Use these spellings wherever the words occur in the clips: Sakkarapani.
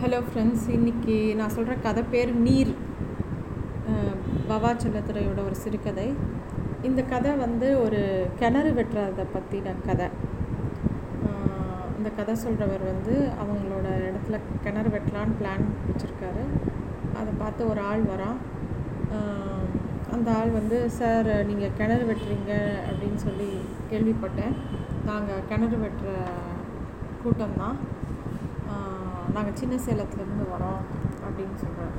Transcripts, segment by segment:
Hello friends, இன்றைக்கி நான் சொல்கிற கதை பேர் நீர். பவா செல்லத்துறையோட ஒரு சிறுகதை. இந்த கதை ஒரு கிணறு வெட்டுறதை பற்றின கதை. இந்த கதை சொல்கிறவர் அவங்களோட இடத்துல கிணறு வெட்டலான்னு பிளான் வச்சுருக்காரு. அதை பார்த்து ஒரு ஆள் வரான். அந்த ஆள் சார், நீங்கள் கிணறு வெட்டுறீங்க அப்படின்னு சொல்லி கேள்விப்பட்டேன். நாங்கள் கிணறு வெட்டுற கூட்டம்தான், நாங்கள் சின்ன சேலத்துலேருந்து வரோம் அப்படின்னு சொல்கிறேன்.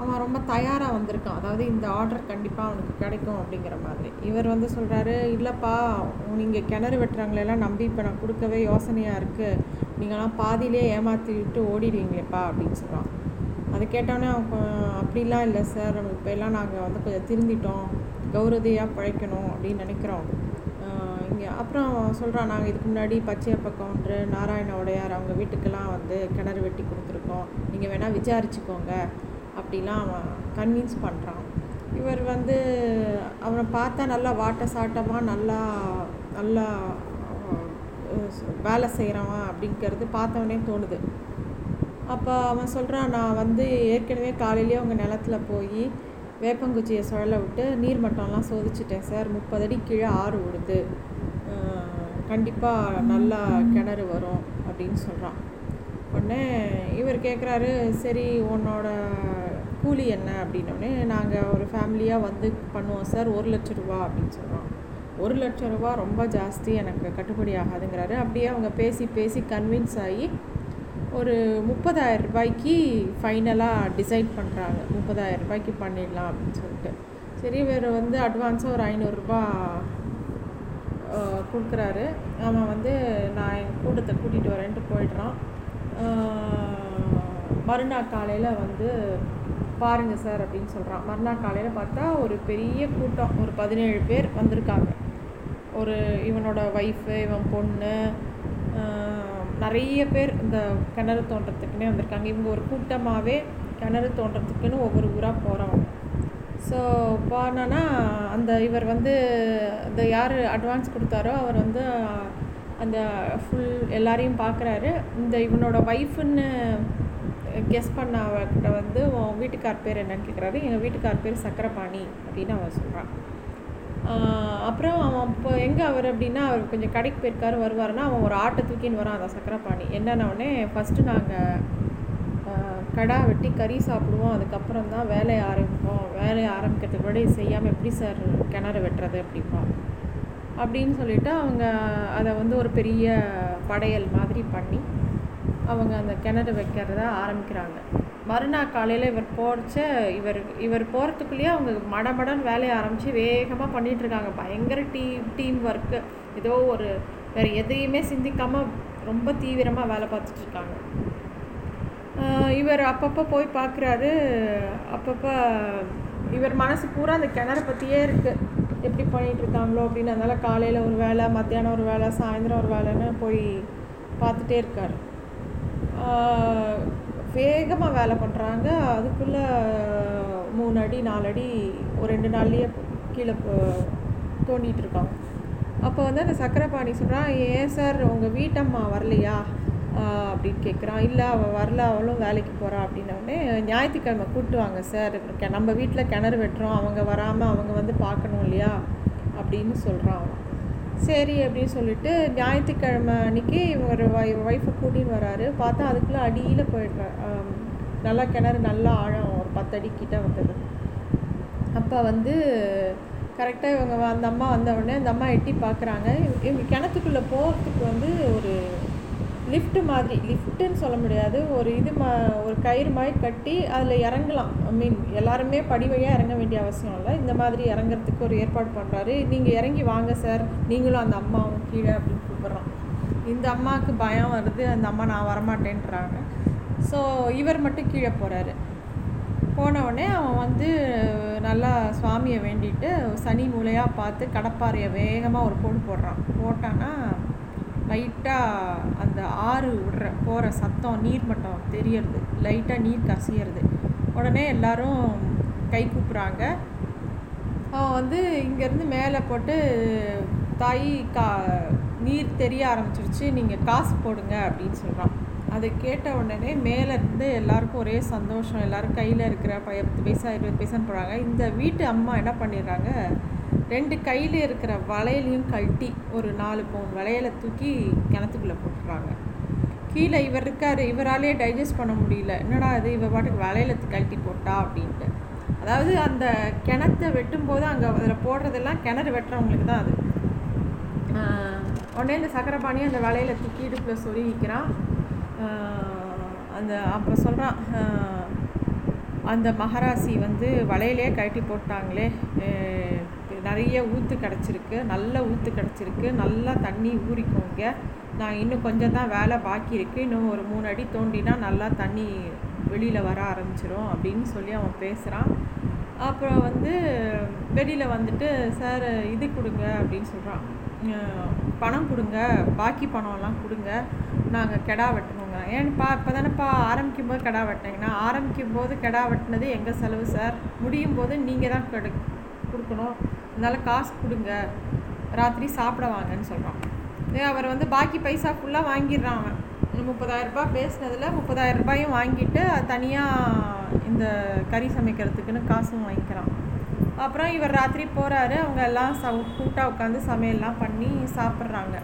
அவன் ரொம்ப தயாராக வந்திருக்கான், அதாவது இந்த ஆர்டர் கண்டிப்பாக அவனுக்கு கிடைக்கும் அப்படிங்கிற மாதிரி. இவர் சொல்கிறாரு, இல்லைப்பா, நீங்கள் கிணறு வெட்டுறாங்களெல்லாம் நம்பி இப்போ நான் கொடுக்கவே யோசனையாக இருக்குது, நீங்கள்லாம் பாதியிலே ஏமாற்றி விட்டு ஓடிடுவீங்களேப்பா அப்படின்னு சொல்கிறான். அதை கேட்டோன்னே அவன், அப்படிலாம் இல்லை சார், நம்ம இப்போலாம் நாங்கள் கொஞ்சம் திருந்திட்டோம், கௌரவதையாக பழைக்கணும் அப்படின்னு நினைக்கிறோம். அப்புறம் சொல்கிறான், நாங்கள் இதுக்கு முன்னாடி பச்சையப்ப கவுண்டர், நாராயண உடையார் அவங்க வீட்டுக்கெல்லாம் கிணறு வெட்டி கொடுத்துருக்கோம், நீங்கள் வேணால் விசாரிச்சுக்கோங்க அப்படிலாம் அவன் கன்வின்ஸ் பண்ணுறான். இவர் அவனை பார்த்தா நல்லா வாட்ட சாட்டமாக நல்லா வேலை செய்கிறான் அப்படிங்கிறது பார்த்தவனே தோணுது. அப்போ அவன் சொல்கிறான், நான் ஏற்கனவே காலையிலேயே அவங்க நிலத்துல போய் வேப்பங்குச்சியை சுழலை விட்டு நீர் மட்டம்லாம் சோதிச்சிட்டேன் சார், 30 அடி கீழே ஆறு ஓடுது, கண்டிப்பாக நல்லா கிணறு வரும் அப்படின்னு சொல்கிறான். உடனே இவர் கேட்குறாரு, சரி உன்னோட கூலி என்ன அப்படின்னோடனே, நாங்கள் ஒரு ஃபேமிலியாக பண்ணுவோம் சார், 1,00,000 ரூபா அப்படின்னு சொல்கிறோம். 1,00,000 ரூபா ரொம்ப ஜாஸ்தி, எனக்கு கட்டுப்படி ஆகாதுங்கிறாரு. அப்படியே அவங்க பேசி பேசி கன்வின்ஸ் ஆகி ஒரு 30,000 ரூபாய்க்கு ஃபைனலாக டிசைட் பண்ணுறாங்க. 30,000 ரூபாய்க்கு பண்ணிடலாம் அப்படின்னு சொல்லிட்டு சரி, இவர் அட்வான்ஸாக ஒரு 500 ரூபா கொடுக்குறாரு. அவன் நான் எங்கள் கூட்டத்தை கூட்டிகிட்டு வரேன்ட்டு போய்ட்றான். மறுநாள் காலையில் பாருங்கள் சார் அப்படின்னு சொல்கிறான். மறுநாள் காலையில் பார்த்தா ஒரு பெரிய கூட்டம், ஒரு 17 பேர் வந்திருக்காங்க. ஒரு இவனோட ஒய்ஃபு, இவன் பொண்ணு, நிறைய பேர் இந்த கிணறு தோன்றத்துக்குன்னே வந்திருக்காங்க. இவங்க ஒரு கூட்டமாகவே கிணறு தோன்றத்துக்குன்னு ஒவ்வொரு ஊராக போகிறவங்க. ஸோ போனோன்னா அந்த இவர் இந்த யார் அட்வான்ஸ் கொடுத்தாரோ அவர் அந்த ஃபுல் எல்லாரையும் பார்க்குறாரு. இந்த இவனோட ஒய்ஃபுன்னு கெஸ் பண்ண அவர்கிட்ட உன் வீட்டுக்கார் பேர் என்னன்னு கேட்குறாரு. எங்கள் வீட்டுக்கார் பேர் சக்கரபாணி அப்படின்னு அவன் சொல்கிறான். அப்புறம் அவன் இப்போ எங்கே அவர் அப்படின்னா, அவர் கொஞ்சம் கடைக்கு போயிருக்காரு, வருவாருன்னா அவன் ஒரு ஆட்டை தூக்கின்னு வரான். அதான் சக்கரபாணி என்னன்னே, ஃபஸ்ட்டு நாங்கள் கடா வெட்டி கறி சாப்பிடுவோம், அதுக்கப்புறம் தான் வேலையை ஆரம்பிக்கிறதுக்கு கூட செய்யாமல் எப்படி சார் கிணறு வெட்டுறது அப்படின்னு சொல்லிவிட்டு அவங்க அதை ஒரு பெரிய படையல் மாதிரி பண்ணி அவங்க அந்த கிணறு வைக்கிறத ஆரம்பிக்கிறாங்க. மறுநாள் காலையில் இவர் போகிறதுக்குள்ளேயே அவங்க மடமடன்னு வேலையை ஆரம்பித்து வேகமாக பண்ணிகிட்ருக்காங்க. பயங்கர டீம் ஒர்க்கு, ஏதோ வேறு எதையுமே சிந்திக்காமல் ரொம்ப தீவிரமாக வேலை பார்த்துட்ருக்காங்க. இவர் அப்பப்போ போய் பார்க்குறாரு. அப்பப்போ இவர் மனசு பூரா அந்த கிணறு பற்றியே இருக்குது, எப்படி பண்ணிகிட்ருக்காங்களோ அப்படின்னு. அதனால் காலையில் ஒரு வேலை, மத்தியானம் ஒரு வேலை, சாயந்தரம் ஒரு வேலைன்னு போய் பார்த்துட்டே இருக்கார். வேகமாக வேலை பண்ணுறாங்க. அதுக்குள்ளே 3 அடி 4 அடி ஒரு 2 நாள்லேயே கீழே தோண்டிகிட்ருக்காங்க. அப்போ அந்த சக்கரபாணி சொல்கிறான், ஏன் சார் உங்கள் வீட்டம்மா வரலையா அப்படின்னு கேட்குறான். இல்லை அவள் வரல, அவளும் வேலைக்கு போகிறான் அப்படின்னோடனே, ஞாயிற்றுக்கிழமை கூட்டுவாங்க சார், நம்ம வீட்டில் கிணறு வெட்டுறோம், அவங்க வராமல் அவங்க பார்க்கணும் இல்லையா அப்படின்னு சொல்கிறான். சரி அப்படின்னு சொல்லிட்டு ஞாயிற்றுக்கிழமை அன்றைக்கி ஒரு ஒய்ஃபை கூட்டின்னு வராரு. பார்த்தா அதுக்குள்ளே அடியில் போயிடுறாரு. நல்லா கிணறு நல்லா ஆழம், ஒரு 10 அடிக்கிட்ட வந்துடுது. அப்போ கரெக்டாக இவங்க அந்த அம்மா வந்தவுடனே அந்த அம்மா எட்டி பார்க்குறாங்க. இவங்க கிணத்துக்குள்ளே போகிறதுக்கு ஒரு லிஃப்ட்டு மாதிரி, லிஃப்ட்டுன்னு சொல்ல முடியாது, ஒரு கயிறு மாதிரி கட்டி அதில் இறங்கலாம். ஐ மீன் எல்லாருமே படி வழியாக இறங்க வேண்டிய அவசியம் இல்லை, இந்த மாதிரி இறங்கிறதுக்கு ஒரு ஏற்பாடு பண்ணுறாரு. நீங்கள் இறங்கி வாங்க சார், நீங்களும் அந்த அம்மாவும் கீழே அப்படின்னு கூப்பிட்றான். இந்த அம்மாவுக்கு பயம் வருது, அந்த அம்மா நான் வரமாட்டேன்றாங்க. ஸோ இவர் மட்டும் கீழே போகிறாரு. போனவுடனே அவன் நல்லா சுவாமியை வேண்டிட்டு சனி மூலையாக பார்த்து கடப்பாறையை வேகமாக ஒரு போடு போடுறான். போட்டான்னா லைட்டாக அந்த ஆறு விடுற போகிற சத்தம், நீர் மட்டம் தெரியறது, லைட்டாக நீர் கசியறது. உடனே எல்லாரும் கை கூப்புறாங்க. அவன் இங்கேருந்து மேலே போட்டு, தாய் நீர் தெரிய ஆரம்பிச்சிருச்சு, நீங்கள் காசு போடுங்க அப்படின்னு சொல்கிறான். அதை கேட்ட உடனே மேலேருந்து எல்லாருக்கும் ஒரே சந்தோஷம். எல்லாரும் கையில் இருக்கிற 10 பைசா 20 பைசான்னு போகிறாங்க. இந்த வீட்டு அம்மா என்ன பண்ணிடுறாங்க, ரெண்டு கையில் இருக்கிற வளையலையும் கழட்டி ஒரு 4 பவுன் வளையலை தூக்கி கிணத்துக்குள்ளே போட்டுறாங்க. கீழே இவர் இருக்கார், இவராலே டைஜஸ்ட் பண்ண முடியல, என்னடா அது இவர் பாட்டுக்கு வளையலை கழட்டி போட்டா அப்படின்ட்டு. அதாவது அந்த கிணத்தை வெட்டும்போது அங்கே அதில் போடுறதெல்லாம் கிணறு வெட்டுறவங்களுக்கு தான் அது. உடனே இந்த சக்கரபாணி அந்த வளையலை தூக்கி இடுப்பில் சொருகிக்கிறான். அந்த அப்புறம் சொல்கிறான், அந்த மகாராசி வந்து வளையலே கழட்டி போட்டாங்களே, நிறைய ஊற்று கிடச்சிருக்கு, நல்ல ஊற்று கிடச்சிருக்கு, நல்லா தண்ணி ஊறிக்கோங்க, நான் இன்னும் கொஞ்சம் தான் வேலை பாக்கி இருக்குது, இன்னும் ஒரு 3 அடி தோண்டினா நல்லா தண்ணி வெளியில் வர ஆரம்பிச்சிடும் அப்படின்னு சொல்லி அவன் பேசுகிறான். அப்புறம் வந்து வெளியில் வந்துட்டு சார் இது கொடுங்க அப்படின்னு சொல்கிறான், பணம் கொடுங்க, பாக்கி பணம்லாம் கொடுங்க, நாங்கள் கெடா வெட்டணுங்க. ஏன்னுப்பா இப்போ தானேப்பா ஆரம்பிக்கும்போது கெடா வெட்டினீங்கன்னா, ஆரம்பிக்கும்போது கெடா வெட்டினது எங்கள் செலவு சார், முடியும் போது நீங்கள் தான் கொடுக்கணும், அதனால் காசு கொடுங்க, ராத்திரி சாப்பிட வாங்கன்னு சொல்கிறான். அவர் வந்து பாக்கி பைசா ஃபுல்லாக வாங்கிடுறான். அவன் 30,000 ரூபாய் பேசினதில் 30,000 ரூபாயும் வாங்கிட்டு தனியாக இந்த கறி சமைக்கிறதுக்குன்னு காசும் வாங்கிக்கிறான். அப்புறம் இவர் ராத்திரி போகிறாரு, அவங்க எல்லாம் கூட்டாக உட்காந்து சமையல்லாம் பண்ணி சாப்பிட்றாங்க.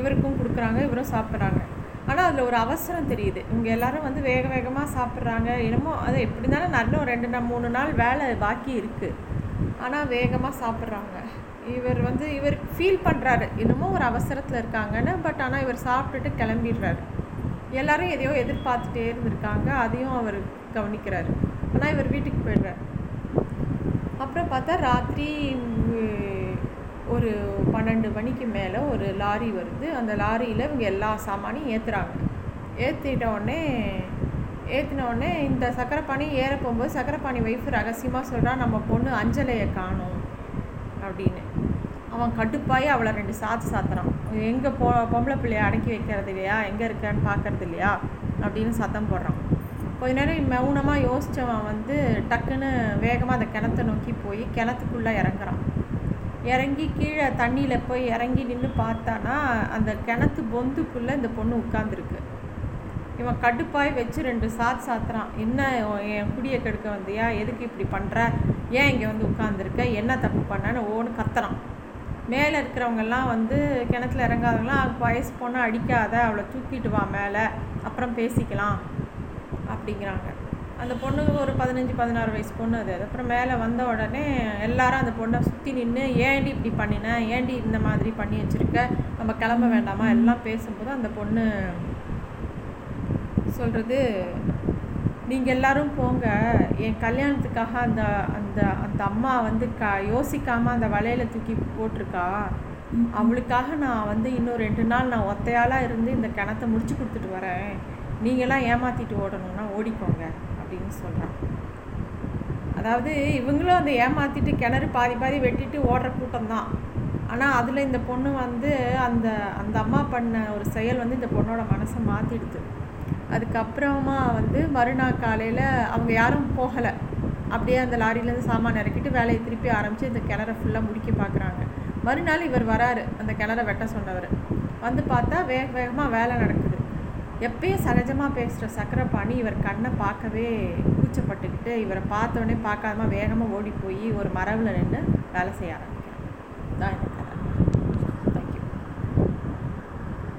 இவருக்கும் கொடுக்குறாங்க, இவரும் சாப்பிட்றாங்க. ஆனால் அதில் ஒரு அவசரம் தெரியுது, இவங்க எல்லோரும் வந்து வேக வேகமாக சாப்பிட்றாங்க. என்னமோ அது எப்படி இருந்தாலும் நல்ல 2-3 நாள் வேலை பாக்கி இருக்குது, ஆனால் வேகமாக சாப்பிட்றாங்க. இவர் வந்து இவருக்கு ஃபீல் பண்ணுறாரு என்னமோ ஒரு அவசரத்தில் இருக்காங்கன்னு. பட் ஆனால் இவர் சாப்பிட்டுட்டு கிளம்பிடுறாரு. எல்லோரும் எதையோ எதிர்பார்த்துட்டே இருந்திருக்காங்க, அதையும் அவர் கவனிக்கிறாரு. ஆனால் இவர் வீட்டுக்கு போயிடுறாரு. அப்புறம் பார்த்தா ராத்திரி ஒரு 12 மணிக்கு மேலே ஒரு லாரி வருது. அந்த லாரியில் இவங்க எல்லா சாமானையும் ஏற்றுறாங்க. ஏற்றின உடனே இந்த சக்கரப்பாணி ஏற போகும்போது சக்கரப்பாணி வைஃப் ரகசியமாக சொல்கிறா, நம்ம பொண்ணு அஞ்சலையை காணோம் அப்படின்னு. அவன் கட்டுப்பாய் அவளை 2 சாத்து சாத்துறான். எங்கே பொம்பளை பிள்ளைய அடக்கி வைக்கிறது இல்லையா, எங்கே இருக்கான்னு பார்க்கறது இல்லையா அப்படின்னு சத்தம் போடுறான். கொஞ்ச நேரம் மௌனமாக யோசித்தவன் வந்து டக்குன்னு வேகமாக அந்த கிணத்தை நோக்கி போய் கிணத்துக்குள்ளே இறங்குறான். இறங்கி கீழே தண்ணியில் போய் இறங்கி நின்று பார்த்தானா அந்த கிணத்து பொந்துக்குள்ளே இந்த பொண்ணு உட்காந்துருக்கு. இவன் கடுப்பாய் வச்சு 2 சாத்து சாத்துறான். என்ன என் குடியை கெடுக்க வந்தியா, எதுக்கு இப்படி பண்ணுற, ஏன் இங்கே வந்து உட்காந்துருக்க, என்ன தப்பு பண்ணான்னு ஓன்னு கத்துறான். மேலே இருக்கிறவங்கெல்லாம் வந்து கிணத்துல இறங்காதவங்களாம் வயசு பொண்ணை அடிக்காத, அவளை தூக்கிட்டு வா மேலே, அப்புறம் பேசிக்கலாம் அப்படிங்கிறாங்க. அந்த பொண்ணு ஒரு 15-16 வயசு பொண்ணு அது. அப்புறம் மேலே வந்த உடனே எல்லாரும் அந்த பொண்ணை சுற்றி நின்று ஏண்டி இப்படி பண்ணினேன், ஏண்டி இந்த மாதிரி பண்ணி வச்சுருக்க, நம்ம கிளம்ப வேண்டாமா எல்லாம் பேசும்போது அந்த பொண்ணு சொல்கிறது, நீங்கள் எல்லோரும் போங்க, என் கல்யாணத்துக்காக அந்த அந்த அந்த அம்மா வந்து யோசிக்காமல் அந்த வலையில தூக்கி போட்டிருக்கா, அவளுக்காக நான் வந்து இன்னும் 2 நாள் நான் ஒத்தையாளாக இருந்து இந்த கிணத்தை முடிச்சு கொடுத்துட்டு வரேன், நீங்களாம் ஏமாற்றிட்டு ஓடணும்னா ஓடிக்கோங்க அப்படின்னு சொல்கிறான். அதாவது இவங்களும் அதை ஏமாற்றிட்டு கிணறு பாதி வெட்டிட்டு ஓடுற கூட்டம்தான். ஆனால் அதில் இந்த பொண்ணு வந்து அந்த அந்த அம்மா பண்ண ஒரு செயல் வந்து இந்த பொண்ணோட மனசை மாற்றிடுது. அதுக்கப்புறமா வந்து மறுநாள் காலையில் அவங்க யாரும் போகலை, அப்படியே அந்த லாரியிலேருந்து சாமான் இறக்கிட்டு வேலையை திருப்பி ஆரம்பித்து இந்த கிணறை ஃபுல்லாக முடிக்க பார்க்குறாங்க. மறுநாள் இவர் வராரு, அந்த கிணறை வெட்ட சொன்னவர் வந்து பார்த்தா வேகமாக வேலை நடக்குது. எப்பயும் சகஜமாக பேசுகிற சக்கரப்பாணி இவர் கண்ணை பார்க்கவே கூச்சப்பட்டுக்கிட்டு இவரை பார்த்தோடனே பார்க்காதமா வேகமாக ஓடி போய் ஒரு மரவில் நின்று வேலை செய்ய ஆரம்பிக்கிறார்.